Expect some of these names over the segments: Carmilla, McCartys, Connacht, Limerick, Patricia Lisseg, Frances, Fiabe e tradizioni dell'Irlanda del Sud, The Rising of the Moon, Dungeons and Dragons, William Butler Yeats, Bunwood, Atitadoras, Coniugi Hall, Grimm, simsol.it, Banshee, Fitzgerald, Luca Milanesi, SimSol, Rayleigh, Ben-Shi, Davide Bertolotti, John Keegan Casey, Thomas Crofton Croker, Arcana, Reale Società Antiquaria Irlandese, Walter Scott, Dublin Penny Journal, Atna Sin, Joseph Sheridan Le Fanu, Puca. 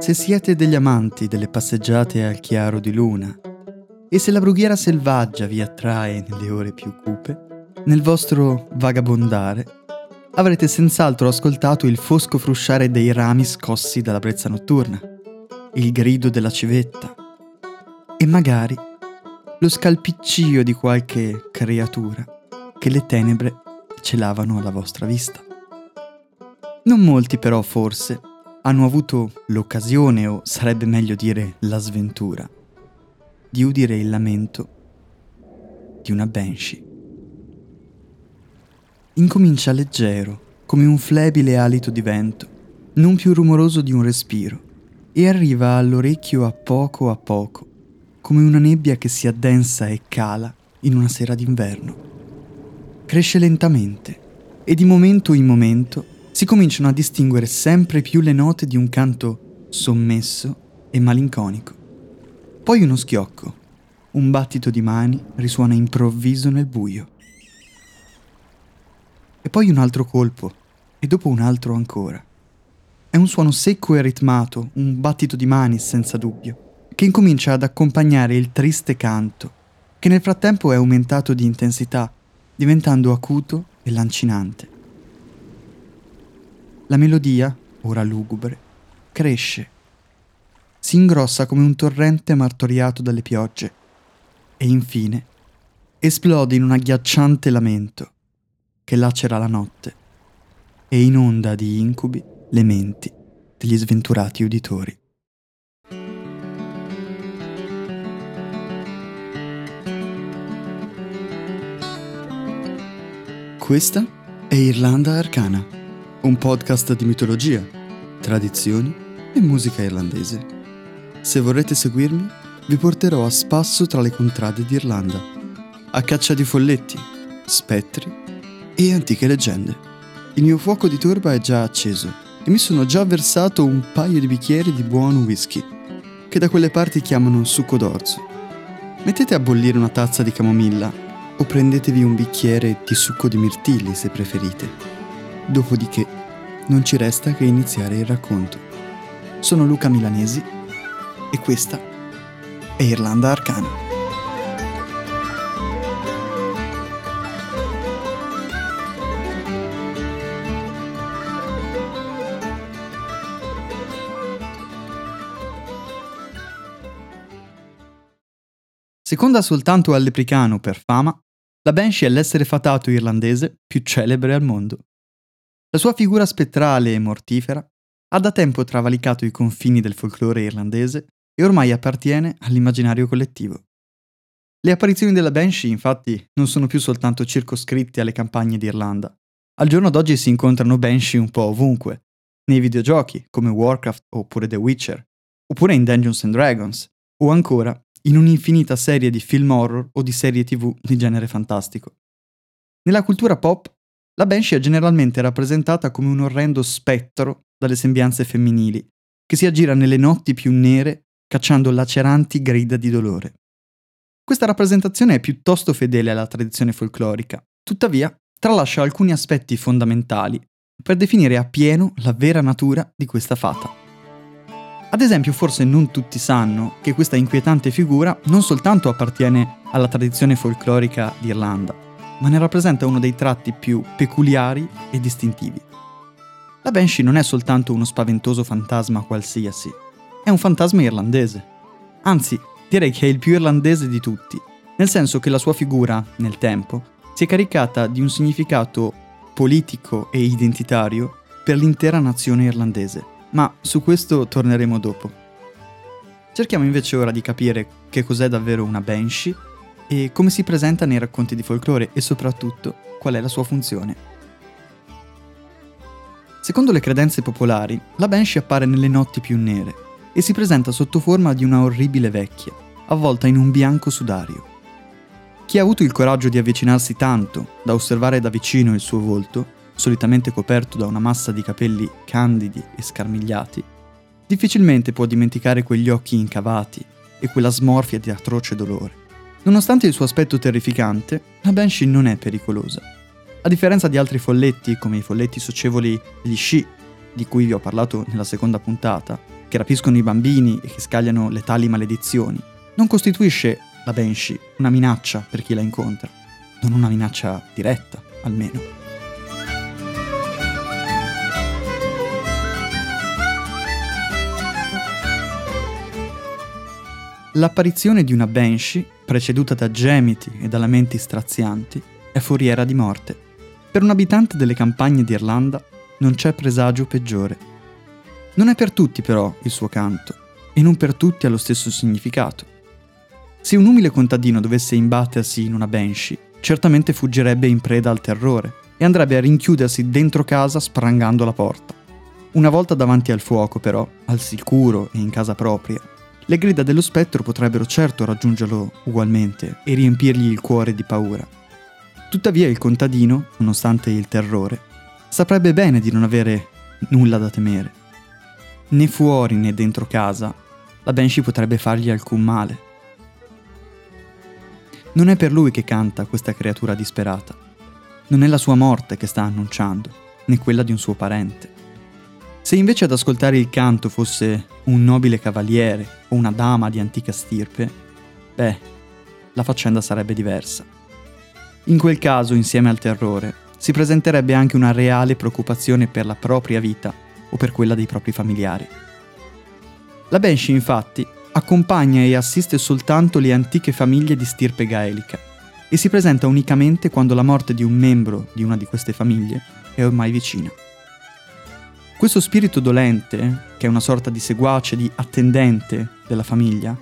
Se siete degli amanti delle passeggiate al chiaro di luna e se la brughiera selvaggia vi attrae nelle ore più cupe, nel vostro vagabondare avrete senz'altro ascoltato il fosco frusciare dei rami scossi dalla brezza notturna, il grido della civetta e magari lo scalpiccio di qualche creatura che le tenebre celavano alla vostra vista. Non molti però forse hanno avuto l'occasione, o sarebbe meglio dire la sventura, di udire il lamento di una Banshee. Incomincia leggero, come un flebile alito di vento, non più rumoroso di un respiro, e arriva all'orecchio a poco, come una nebbia che si addensa e cala in una sera d'inverno. Cresce lentamente, e di momento in momento si cominciano a distinguere sempre più le note di un canto sommesso e malinconico. Poi uno schiocco, un battito di mani risuona improvviso nel buio. E poi un altro colpo, e dopo un altro ancora. È un suono secco e ritmato, un battito di mani senza dubbio, che incomincia ad accompagnare il triste canto, che nel frattempo è aumentato di intensità, diventando acuto e lancinante. La melodia, ora lugubre, cresce, si ingrossa come un torrente martoriato dalle piogge e infine esplode in un agghiacciante lamento che lacera la notte e inonda di incubi le menti degli sventurati uditori. Questa è Irlanda Arcana, un podcast di mitologia, tradizioni e musica irlandese. Se vorrete seguirmi, vi porterò a spasso tra le contrade d'Irlanda, a caccia di folletti, spettri e antiche leggende. Il mio fuoco di torba è già acceso e mi sono già versato un paio di bicchieri di buon whisky, che da quelle parti chiamano succo d'orzo. Mettete a bollire una tazza di camomilla o prendetevi un bicchiere di succo di mirtilli se preferite. Dopodiché non ci resta che iniziare il racconto. Sono Luca Milanesi e questa è Irlanda Arcana. Seconda soltanto al Lepricano per fama, la Banshee è l'essere fatato irlandese più celebre al mondo. La sua figura spettrale e mortifera ha da tempo travalicato i confini del folklore irlandese e ormai appartiene all'immaginario collettivo. Le apparizioni della Banshee, infatti, non sono più soltanto circoscritte alle campagne d'Irlanda. Al giorno d'oggi si incontrano Banshee un po' ovunque, nei videogiochi come Warcraft oppure The Witcher, oppure in Dungeons and Dragons, o ancora in un'infinita serie di film horror o di serie TV di genere fantastico. Nella cultura pop, la Banshee è generalmente rappresentata come un orrendo spettro dalle sembianze femminili, che si aggira nelle notti più nere cacciando laceranti grida di dolore. Questa rappresentazione è piuttosto fedele alla tradizione folclorica, tuttavia tralascia alcuni aspetti fondamentali per definire appieno la vera natura di questa fata. Ad esempio, forse non tutti sanno che questa inquietante figura non soltanto appartiene alla tradizione folclorica d'Irlanda, ma ne rappresenta uno dei tratti più peculiari e distintivi. La Banshee non è soltanto uno spaventoso fantasma qualsiasi, è un fantasma irlandese. Anzi, direi che è il più irlandese di tutti, nel senso che la sua figura, nel tempo, si è caricata di un significato politico e identitario per l'intera nazione irlandese, ma su questo torneremo dopo. Cerchiamo invece ora di capire che cos'è davvero una Banshee e come si presenta nei racconti di folklore e soprattutto qual è la sua funzione. Secondo le credenze popolari, la Banshee appare nelle notti più nere e si presenta sotto forma di una orribile vecchia, avvolta in un bianco sudario. Chi ha avuto il coraggio di avvicinarsi tanto da osservare da vicino il suo volto, solitamente coperto da una massa di capelli candidi e scarmigliati, difficilmente può dimenticare quegli occhi incavati e quella smorfia di atroce dolore. Nonostante il suo aspetto terrificante, la Banshee non è pericolosa. A differenza di altri folletti, come i folletti socievoli e gli sci, di cui vi ho parlato nella seconda puntata, che rapiscono i bambini e che scagliano letali maledizioni, non costituisce la Banshee una minaccia per chi la incontra. Non una minaccia diretta, almeno. L'apparizione di una Banshee, preceduta da gemiti e da lamenti strazianti, è foriera di morte. Per un abitante delle campagne d'Irlanda non c'è presagio peggiore. Non è per tutti però il suo canto, e non per tutti ha lo stesso significato. Se un umile contadino dovesse imbattersi in una Banshee, certamente fuggirebbe in preda al terrore e andrebbe a rinchiudersi dentro casa sprangando la porta. Una volta davanti al fuoco però, al sicuro e in casa propria, le grida dello spettro potrebbero certo raggiungerlo ugualmente e riempirgli il cuore di paura. Tuttavia il contadino, nonostante il terrore, saprebbe bene di non avere nulla da temere. Né fuori né dentro casa, la Banshee potrebbe fargli alcun male. Non è per lui che canta questa creatura disperata. Non è la sua morte che sta annunciando, né quella di un suo parente. Se invece ad ascoltare il canto fosse un nobile cavaliere o una dama di antica stirpe, beh, la faccenda sarebbe diversa. In quel caso, insieme al terrore, si presenterebbe anche una reale preoccupazione per la propria vita o per quella dei propri familiari. La Banshee, infatti, accompagna e assiste soltanto le antiche famiglie di stirpe gaelica e si presenta unicamente quando la morte di un membro di una di queste famiglie è ormai vicina. Questo spirito dolente, che è una sorta di seguace, di attendente della famiglia,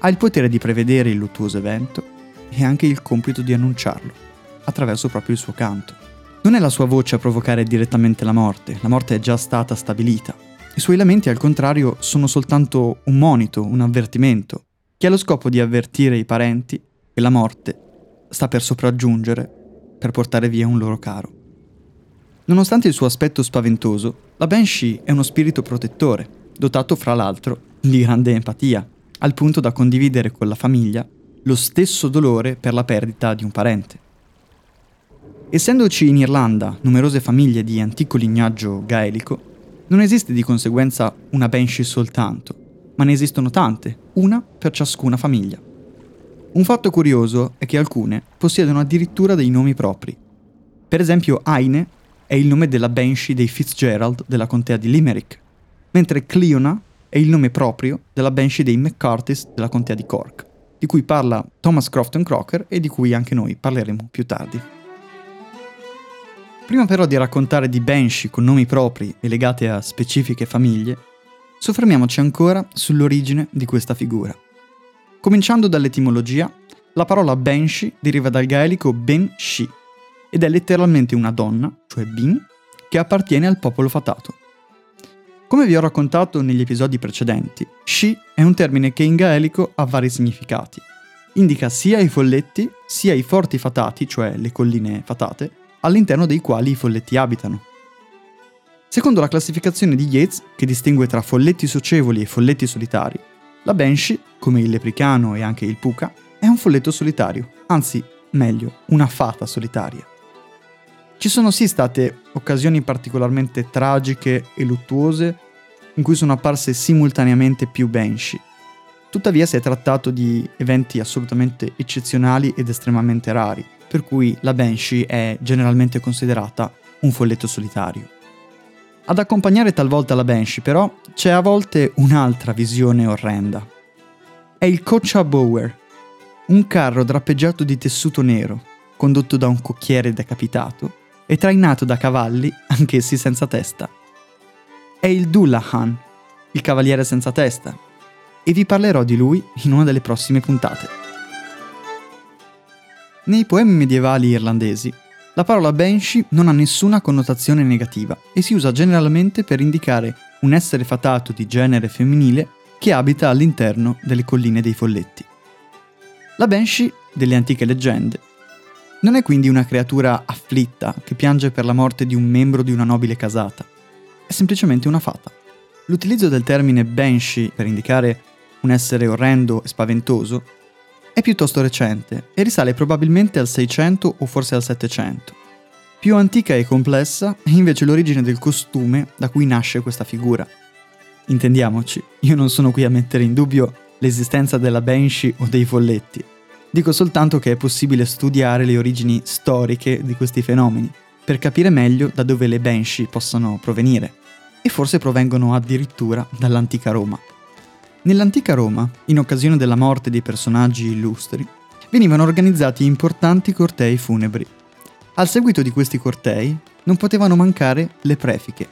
ha il potere di prevedere il luttuoso evento e anche il compito di annunciarlo, attraverso proprio il suo canto. Non è la sua voce a provocare direttamente la morte è già stata stabilita. I suoi lamenti, al contrario, sono soltanto un monito, un avvertimento, che ha lo scopo di avvertire i parenti che la morte sta per sopraggiungere per portare via un loro caro. Nonostante il suo aspetto spaventoso, la Banshee è uno spirito protettore, dotato fra l'altro di grande empatia, al punto da condividere con la famiglia lo stesso dolore per la perdita di un parente. Essendoci in Irlanda numerose famiglie di antico lignaggio gaelico, non esiste di conseguenza una Banshee soltanto, ma ne esistono tante, una per ciascuna famiglia. Un fatto curioso è che alcune possiedono addirittura dei nomi propri. Per esempio Aine è il nome della Banshee dei Fitzgerald della contea di Limerick, mentre Cleona è il nome proprio della Banshee dei McCartys della contea di Cork, di cui parla Thomas Crofton Croker e di cui anche noi parleremo più tardi. Prima però di raccontare di Banshee con nomi propri e legate a specifiche famiglie, soffermiamoci ancora sull'origine di questa figura. Cominciando dall'etimologia, la parola Banshee deriva dal gaelico Ben-Shi, ed è letteralmente una donna, cioè Bin, che appartiene al popolo fatato. Come vi ho raccontato negli episodi precedenti, Shi è un termine che in gaelico ha vari significati. Indica sia i folletti, sia i forti fatati, cioè le colline fatate, all'interno dei quali i folletti abitano. Secondo la classificazione di Yeats, che distingue tra folletti socievoli e folletti solitari, la Banshee, come il Lepricano e anche il Puca, è un folletto solitario, anzi, meglio, una fata solitaria. Ci sono sì state occasioni particolarmente tragiche e luttuose in cui sono apparse simultaneamente più Banshee. Tuttavia si è trattato di eventi assolutamente eccezionali ed estremamente rari, per cui la Banshee è generalmente considerata un folletto solitario. Ad accompagnare talvolta la Banshee però c'è a volte un'altra visione orrenda. È il Coach-a-Bower, un carro drappeggiato di tessuto nero, condotto da un cocchiere decapitato e trainato da cavalli, anch'essi senza testa. È il Dullahan, il cavaliere senza testa, e vi parlerò di lui in una delle prossime puntate. Nei poemi medievali irlandesi, la parola Banshee non ha nessuna connotazione negativa e si usa generalmente per indicare un essere fatato di genere femminile che abita all'interno delle colline dei folletti. La Banshee delle antiche leggende non è quindi una creatura afflitta che piange per la morte di un membro di una nobile casata, è semplicemente una fata. L'utilizzo del termine Banshee per indicare un essere orrendo e spaventoso è piuttosto recente e risale probabilmente al 600 o forse al 700. Più antica e complessa è invece l'origine del costume da cui nasce questa figura. Intendiamoci, io non sono qui a mettere in dubbio l'esistenza della Banshee o dei folletti. Dico soltanto che è possibile studiare le origini storiche di questi fenomeni, per capire meglio da dove le Banshee possano provenire, e forse provengono addirittura dall'antica Roma. Nell'antica Roma, in occasione della morte di personaggi illustri, venivano organizzati importanti cortei funebri. Al seguito di questi cortei non potevano mancare le prefiche,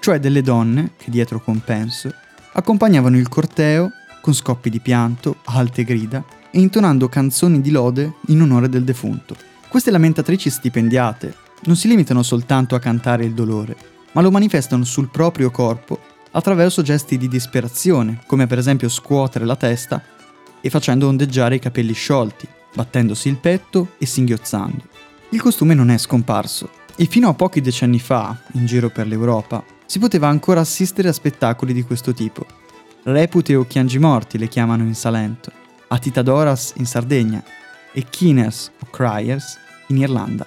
cioè delle donne che dietro compenso accompagnavano il corteo con scoppi di pianto, alte grida e intonando canzoni di lode in onore del defunto. Queste lamentatrici stipendiate non si limitano soltanto a cantare il dolore, ma lo manifestano sul proprio corpo attraverso gesti di disperazione, come per esempio scuotere la testa e facendo ondeggiare i capelli sciolti, battendosi il petto e singhiozzando. Il costume non è scomparso, e fino a pochi decenni fa, in giro per l'Europa, si poteva ancora assistere a spettacoli di questo tipo. Repute o chiangimorti le chiamano in Salento, Atitadoras in Sardegna e Keeners o Criers in Irlanda.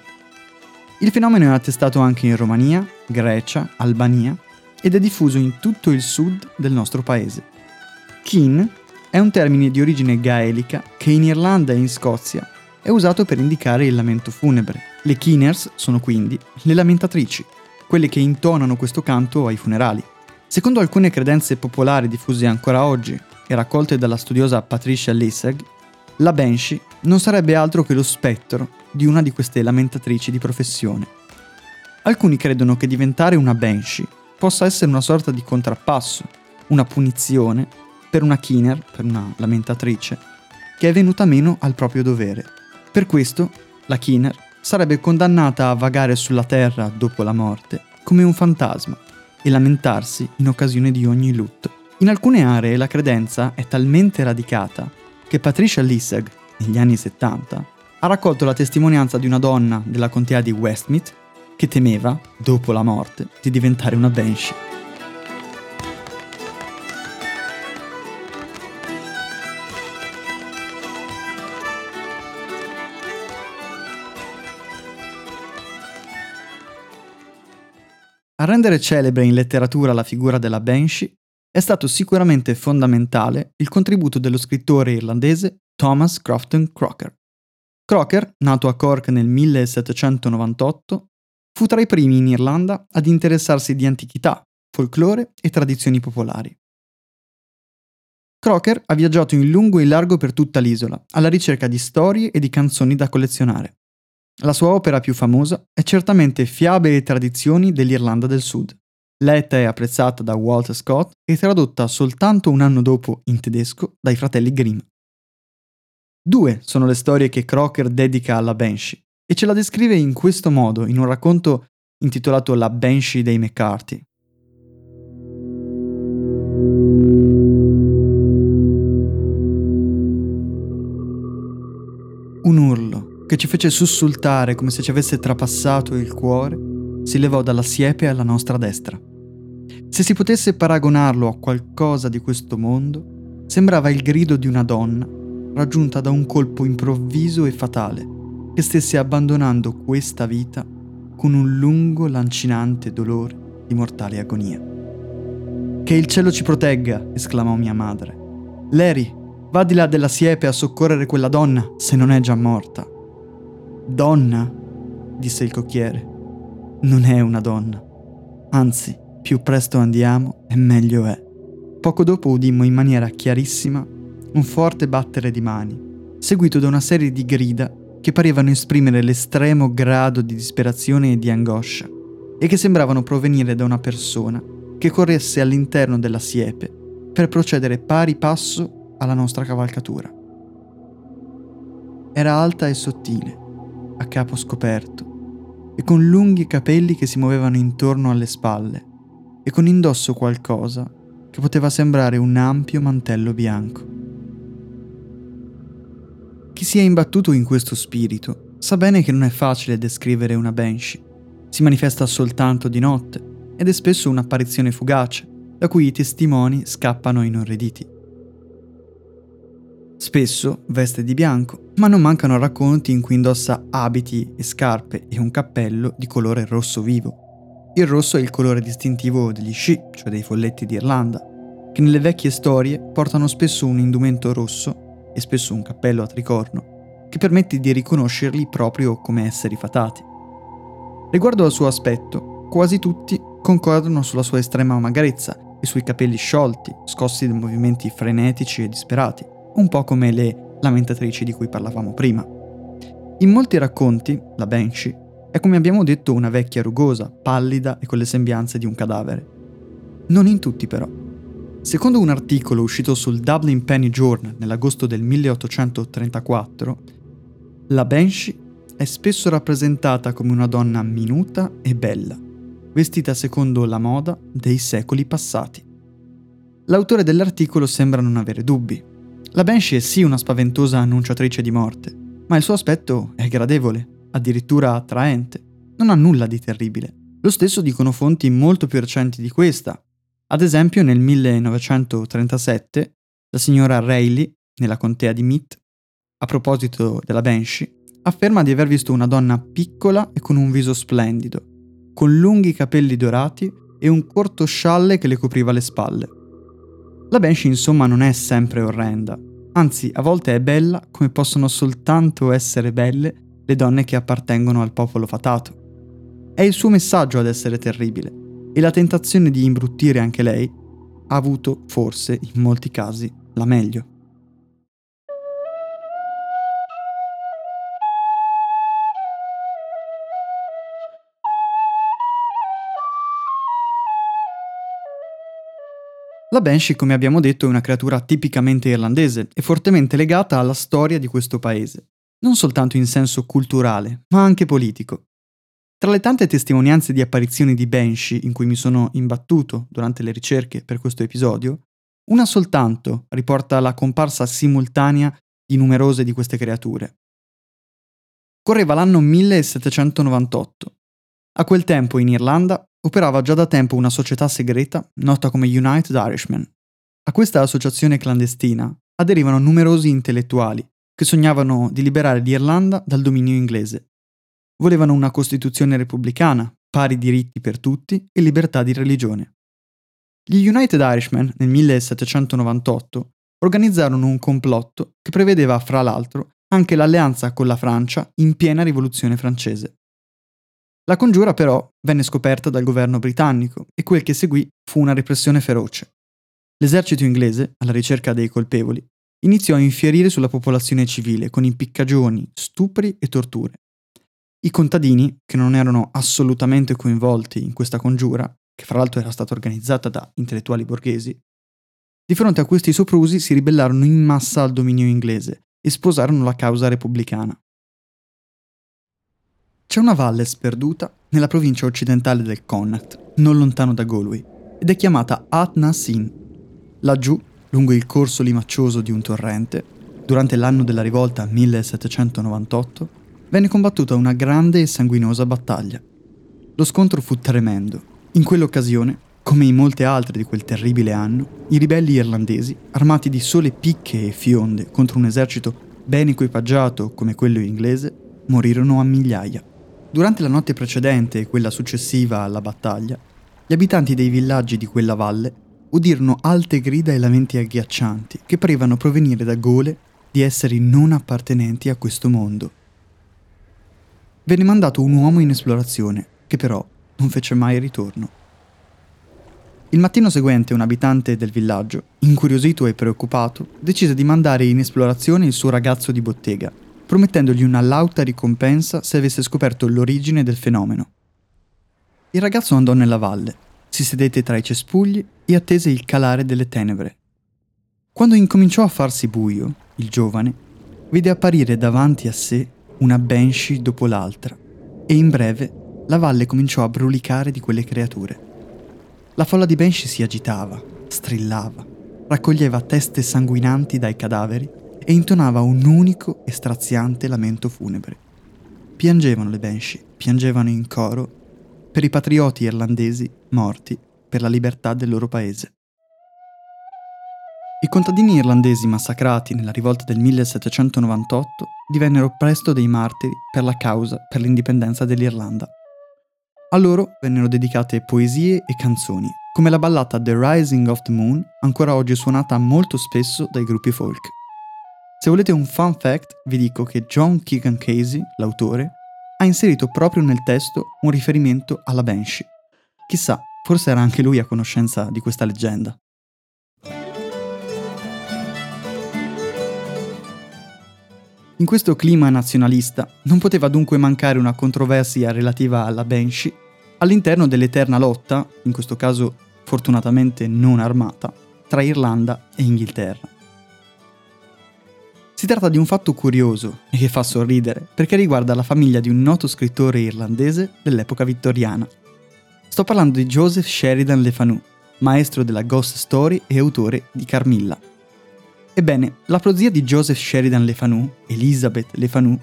Il fenomeno è attestato anche in Romania, Grecia, Albania ed è diffuso in tutto il sud del nostro paese. Keen è un termine di origine gaelica che in Irlanda e in Scozia è usato per indicare il lamento funebre. Le Keeners sono quindi le lamentatrici, quelle che intonano questo canto ai funerali. Secondo alcune credenze popolari diffuse ancora oggi e raccolte dalla studiosa Patricia Lisseg, la Banshee non sarebbe altro che lo spettro di una di queste lamentatrici di professione. Alcuni credono che diventare una Banshee possa essere una sorta di contrappasso, una punizione per una Keener, per una lamentatrice, che è venuta meno al proprio dovere. Per questo, la Keener sarebbe condannata a vagare sulla terra dopo la morte come un fantasma e lamentarsi in occasione di ogni lutto. In alcune aree la credenza è talmente radicata che Patricia Lisseg, negli anni 70, ha raccolto la testimonianza di una donna della contea di Westmeath che temeva, dopo la morte, di diventare una Banshee. A rendere celebre in letteratura la figura della Banshee è stato sicuramente fondamentale il contributo dello scrittore irlandese Thomas Crofton Croker. Croker, nato a Cork nel 1798, fu tra i primi in Irlanda ad interessarsi di antichità, folklore e tradizioni popolari. Croker ha viaggiato in lungo e in largo per tutta l'isola, alla ricerca di storie e di canzoni da collezionare. La sua opera più famosa è certamente Fiabe e tradizioni dell'Irlanda del Sud, letta e apprezzata da Walter Scott e tradotta soltanto un anno dopo in tedesco dai fratelli Grimm. Due sono le storie che Croker dedica alla Banshee e ce la descrive in questo modo in un racconto intitolato La Banshee dei McCarthy. Un urlo che ci fece sussultare come se ci avesse trapassato il cuore, si levò dalla siepe alla nostra destra. Se si potesse paragonarlo a qualcosa di questo mondo, sembrava il grido di una donna raggiunta da un colpo improvviso e fatale, che stesse abbandonando questa vita con un lungo lancinante dolore di mortale agonia. «Che il cielo ci protegga!» esclamò mia madre. «Larry, va di là della siepe a soccorrere quella donna, se non è già morta!» «Donna», disse il cocchiere, «non è una donna. Anzi, più presto andiamo e meglio è». Poco dopo udimmo in maniera chiarissima un forte battere di mani, seguito da una serie di grida che parevano esprimere l'estremo grado di disperazione e di angoscia e che sembravano provenire da una persona che corresse all'interno della siepe per procedere pari passo alla nostra cavalcatura. Era alta e sottile, a capo scoperto e con lunghi capelli che si muovevano intorno alle spalle e con indosso qualcosa che poteva sembrare un ampio mantello bianco. Chi si è imbattuto in questo spirito sa bene che non è facile descrivere una Banshee. Si manifesta soltanto di notte ed è spesso un'apparizione fugace da cui i testimoni scappano inorriditi. Spesso veste di bianco, ma non mancano racconti in cui indossa abiti e scarpe e un cappello di colore rosso vivo. Il rosso è il colore distintivo degli sci, cioè dei folletti d'Irlanda, che nelle vecchie storie portano spesso un indumento rosso e spesso un cappello a tricorno, che permette di riconoscerli proprio come esseri fatati. Riguardo al suo aspetto, quasi tutti concordano sulla sua estrema magrezza e sui capelli sciolti, scossi da movimenti frenetici e disperati, un po' come le lamentatrici di cui parlavamo prima. In molti racconti, la Banshee è, come abbiamo detto, una vecchia rugosa, pallida e con le sembianze di un cadavere. Non in tutti, però. Secondo un articolo uscito sul Dublin Penny Journal nell'agosto del 1834, la Banshee è spesso rappresentata come una donna minuta e bella, vestita secondo la moda dei secoli passati. L'autore dell'articolo sembra non avere dubbi. La Banshee è sì una spaventosa annunciatrice di morte, ma il suo aspetto è gradevole, addirittura attraente. Non ha nulla di terribile. Lo stesso dicono fonti molto più recenti di questa. Ad esempio, nel 1937, la signora Rayleigh, nella contea di Meath, a proposito della Banshee, afferma di aver visto una donna piccola e con un viso splendido, con lunghi capelli dorati e un corto scialle che le copriva le spalle. La Banshee, insomma, non è sempre orrenda, anzi, a volte è bella come possono soltanto essere belle le donne che appartengono al popolo fatato. È il suo messaggio ad essere terribile, e la tentazione di imbruttire anche lei ha avuto, forse, in molti casi, la meglio. La Banshee, come abbiamo detto, è una creatura tipicamente irlandese e fortemente legata alla storia di questo paese, non soltanto in senso culturale, ma anche politico. Tra le tante testimonianze di apparizioni di Banshee in cui mi sono imbattuto durante le ricerche per questo episodio, una soltanto riporta la comparsa simultanea di numerose di queste creature. Correva l'anno 1798. A quel tempo in Irlanda operava già da tempo una società segreta nota come United Irishmen. A questa associazione clandestina aderivano numerosi intellettuali che sognavano di liberare l'Irlanda dal dominio inglese. Volevano una costituzione repubblicana, pari diritti per tutti e libertà di religione. Gli United Irishmen, nel 1798, organizzarono un complotto che prevedeva, fra l'altro, anche l'alleanza con la Francia in piena rivoluzione francese. La congiura, però, venne scoperta dal governo britannico e quel che seguì fu una repressione feroce. L'esercito inglese, alla ricerca dei colpevoli, iniziò a infierire sulla popolazione civile con impiccagioni, stupri e torture. I contadini, che non erano assolutamente coinvolti in questa congiura, che fra l'altro era stata organizzata da intellettuali borghesi, di fronte a questi soprusi si ribellarono in massa al dominio inglese e sposarono la causa repubblicana. C'è una valle sperduta nella provincia occidentale del Connacht, non lontano da Galway, ed è chiamata Atna Sin. Laggiù, lungo il corso limaccioso di un torrente, durante l'anno della rivolta 1798, venne combattuta una grande e sanguinosa battaglia. Lo scontro fu tremendo. In quell'occasione, come in molte altre di quel terribile anno, i ribelli irlandesi, armati di sole picche e fionde contro un esercito ben equipaggiato come quello inglese, morirono a migliaia. Durante la notte precedente e quella successiva alla battaglia, gli abitanti dei villaggi di quella valle udirono alte grida e lamenti agghiaccianti che parevano provenire da gole di esseri non appartenenti a questo mondo. Venne mandato un uomo in esplorazione, che però non fece mai ritorno. Il mattino seguente un abitante del villaggio, incuriosito e preoccupato, decise di mandare in esplorazione il suo ragazzo di bottega, promettendogli una lauta ricompensa se avesse scoperto l'origine del fenomeno. Il ragazzo andò nella valle, si sedette tra i cespugli e attese il calare delle tenebre. Quando incominciò a farsi buio, il giovane vide apparire davanti a sé una Banshee dopo l'altra, e in breve la valle cominciò a brulicare di quelle creature. La folla di Banshee si agitava, strillava, raccoglieva teste sanguinanti dai cadaveri e intonava un unico e straziante lamento funebre. Piangevano le Banshee, piangevano in coro per i patrioti irlandesi morti per la libertà del loro paese. I contadini irlandesi massacrati nella rivolta del 1798 divennero presto dei martiri per la causa per l'indipendenza dell'Irlanda. A loro vennero dedicate poesie e canzoni, come la ballata The Rising of the Moon, ancora oggi suonata molto spesso dai gruppi folk. Se volete un fun fact, vi dico che John Keegan Casey, l'autore, ha inserito proprio nel testo un riferimento alla Banshee. Chissà, forse era anche lui a conoscenza di questa leggenda. In questo clima nazionalista non poteva dunque mancare una controversia relativa alla Banshee all'interno dell'eterna lotta, in questo caso fortunatamente non armata, tra Irlanda e Inghilterra. Si tratta di un fatto curioso e che fa sorridere perché riguarda la famiglia di un noto scrittore irlandese dell'epoca vittoriana. Sto parlando di Joseph Sheridan Le Fanu, maestro della ghost story e autore di Carmilla. Ebbene, la prozia di Joseph Sheridan Le Fanu, Elizabeth Le Fanu,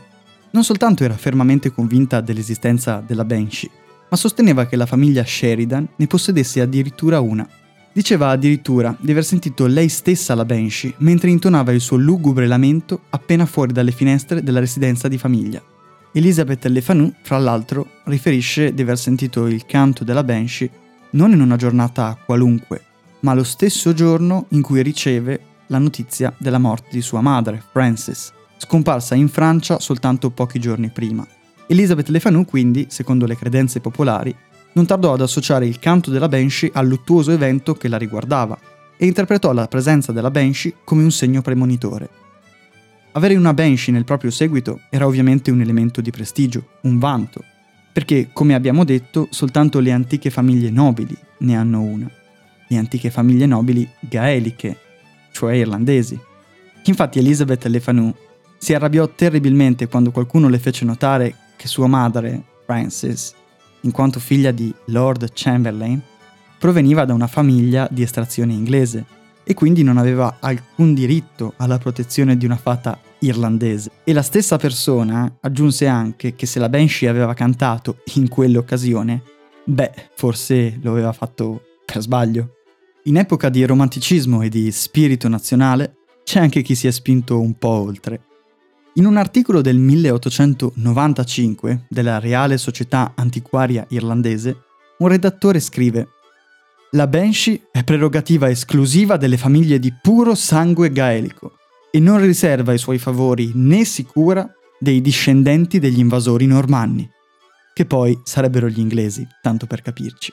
non soltanto era fermamente convinta dell'esistenza della Banshee, ma sosteneva che la famiglia Sheridan ne possedesse addirittura una. Diceva addirittura di aver sentito lei stessa la Banshee mentre intonava il suo lugubre lamento appena fuori dalle finestre della residenza di famiglia. Elizabeth Le Fanu, fra l'altro, riferisce di aver sentito il canto della Banshee non in una giornata qualunque, ma lo stesso giorno in cui riceve la notizia della morte di sua madre, Frances, scomparsa in Francia soltanto pochi giorni prima. Elizabeth Le Fanu, quindi, secondo le credenze popolari, non tardò ad associare il canto della Banshee al luttuoso evento che la riguardava e interpretò la presenza della Banshee come un segno premonitore. Avere una Banshee nel proprio seguito era ovviamente un elemento di prestigio, un vanto, perché, come abbiamo detto, soltanto le antiche famiglie nobili ne hanno una. Le antiche famiglie nobili gaeliche, cioè irlandesi. Infatti Elizabeth Le Fanu si arrabbiò terribilmente quando qualcuno le fece notare che sua madre, Frances, in quanto figlia di Lord Chamberlain, proveniva da una famiglia di estrazione inglese e quindi non aveva alcun diritto alla protezione di una fata irlandese. E la stessa persona aggiunse anche che se la Banshee aveva cantato in quell'occasione, forse lo aveva fatto per sbaglio. In epoca di romanticismo e di spirito nazionale, c'è anche chi si è spinto un po' oltre. In un articolo del 1895 della Reale Società Antiquaria Irlandese, un redattore scrive: «La Banshee è prerogativa esclusiva delle famiglie di puro sangue gaelico e non riserva i suoi favori né si cura dei discendenti degli invasori normanni», che poi sarebbero gli inglesi, tanto per capirci.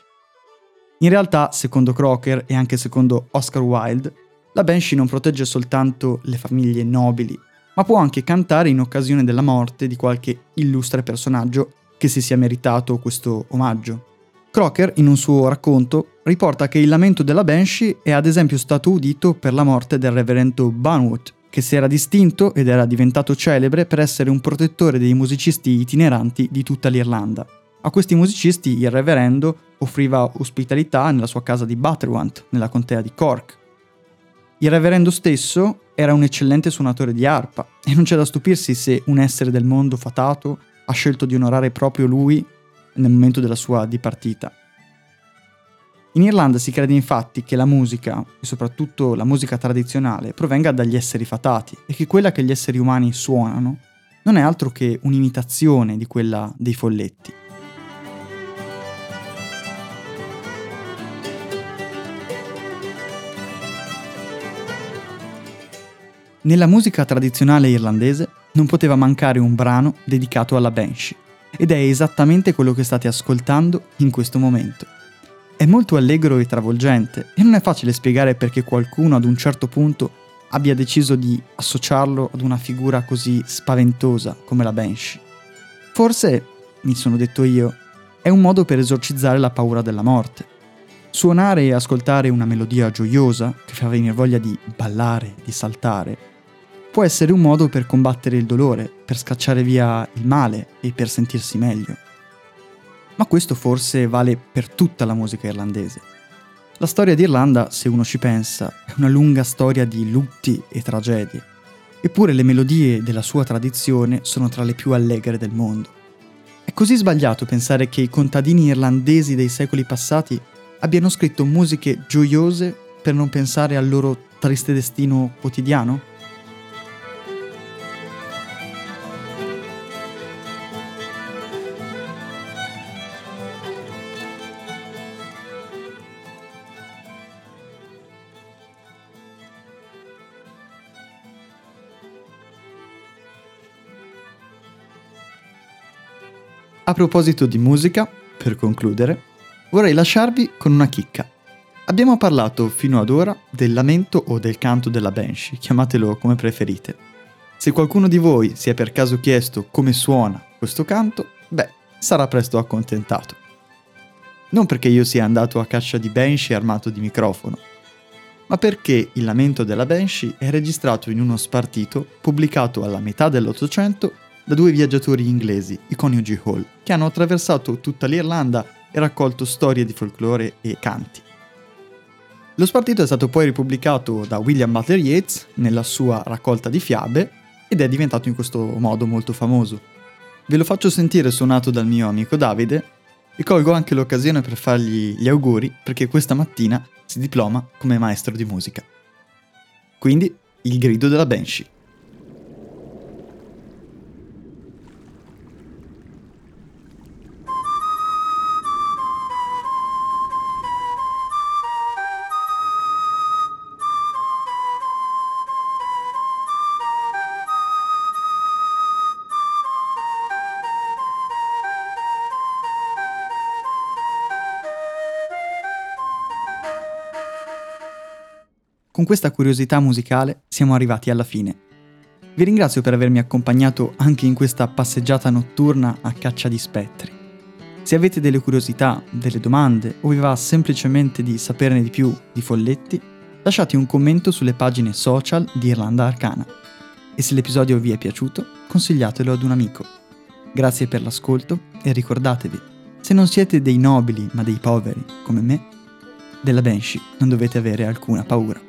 In realtà, secondo Croker e anche secondo Oscar Wilde, la Banshee non protegge soltanto le famiglie nobili, ma può anche cantare in occasione della morte di qualche illustre personaggio che si sia meritato questo omaggio. Croker, in un suo racconto, riporta che il lamento della Banshee è ad esempio stato udito per la morte del reverendo Bunwood, che si era distinto ed era diventato celebre per essere un protettore dei musicisti itineranti di tutta l'Irlanda. A questi musicisti il reverendo offriva ospitalità nella sua casa di Butterwant, nella contea di Cork. Il reverendo stesso era un eccellente suonatore di arpa e non c'è da stupirsi se un essere del mondo fatato ha scelto di onorare proprio lui nel momento della sua dipartita. In Irlanda si crede infatti che la musica, e soprattutto la musica tradizionale, provenga dagli esseri fatati e che quella che gli esseri umani suonano non è altro che un'imitazione di quella dei folletti. Nella musica tradizionale irlandese non poteva mancare un brano dedicato alla Banshee, ed è esattamente quello che state ascoltando in questo momento. È molto allegro e travolgente, e non è facile spiegare perché qualcuno ad un certo punto abbia deciso di associarlo ad una figura così spaventosa come la Banshee. Forse, mi sono detto io, è un modo per esorcizzare la paura della morte. Suonare e ascoltare una melodia gioiosa, che fa venire voglia di ballare, di saltare, può essere un modo per combattere il dolore, per scacciare via il male e per sentirsi meglio. Ma questo forse vale per tutta la musica irlandese. La storia d'Irlanda, se uno ci pensa, è una lunga storia di lutti e tragedie, eppure le melodie della sua tradizione sono tra le più allegre del mondo. È così sbagliato pensare che i contadini irlandesi dei secoli passati abbiano scritto musiche gioiose per non pensare al loro triste destino quotidiano? A proposito di musica, per concludere, vorrei lasciarvi con una chicca. Abbiamo parlato fino ad ora del lamento o del canto della Banshee, chiamatelo come preferite. Se qualcuno di voi si è per caso chiesto come suona questo canto, beh, sarà presto accontentato. Non perché io sia andato a caccia di Banshee armato di microfono, ma perché il lamento della Banshee è registrato in uno spartito pubblicato alla metà dell'Ottocento da due viaggiatori inglesi, i coniugi Hall, che hanno attraversato tutta l'Irlanda e raccolto storie di folklore e canti. Lo spartito è stato poi ripubblicato da William Butler Yeats nella sua raccolta di fiabe ed è diventato in questo modo molto famoso. Ve lo faccio sentire suonato dal mio amico Davide e colgo anche l'occasione per fargli gli auguri perché questa mattina si diploma come maestro di musica. Quindi il grido della Banshee. Con questa curiosità musicale siamo arrivati alla fine. Vi ringrazio per avermi accompagnato anche in questa passeggiata notturna a caccia di spettri. Se avete delle curiosità, delle domande o vi va semplicemente di saperne di più di folletti, lasciate un commento sulle pagine social di Irlanda Arcana. E se l'episodio vi è piaciuto, consigliatelo ad un amico. Grazie per l'ascolto e ricordatevi, se non siete dei nobili ma dei poveri come me, della Banshee non dovete avere alcuna paura.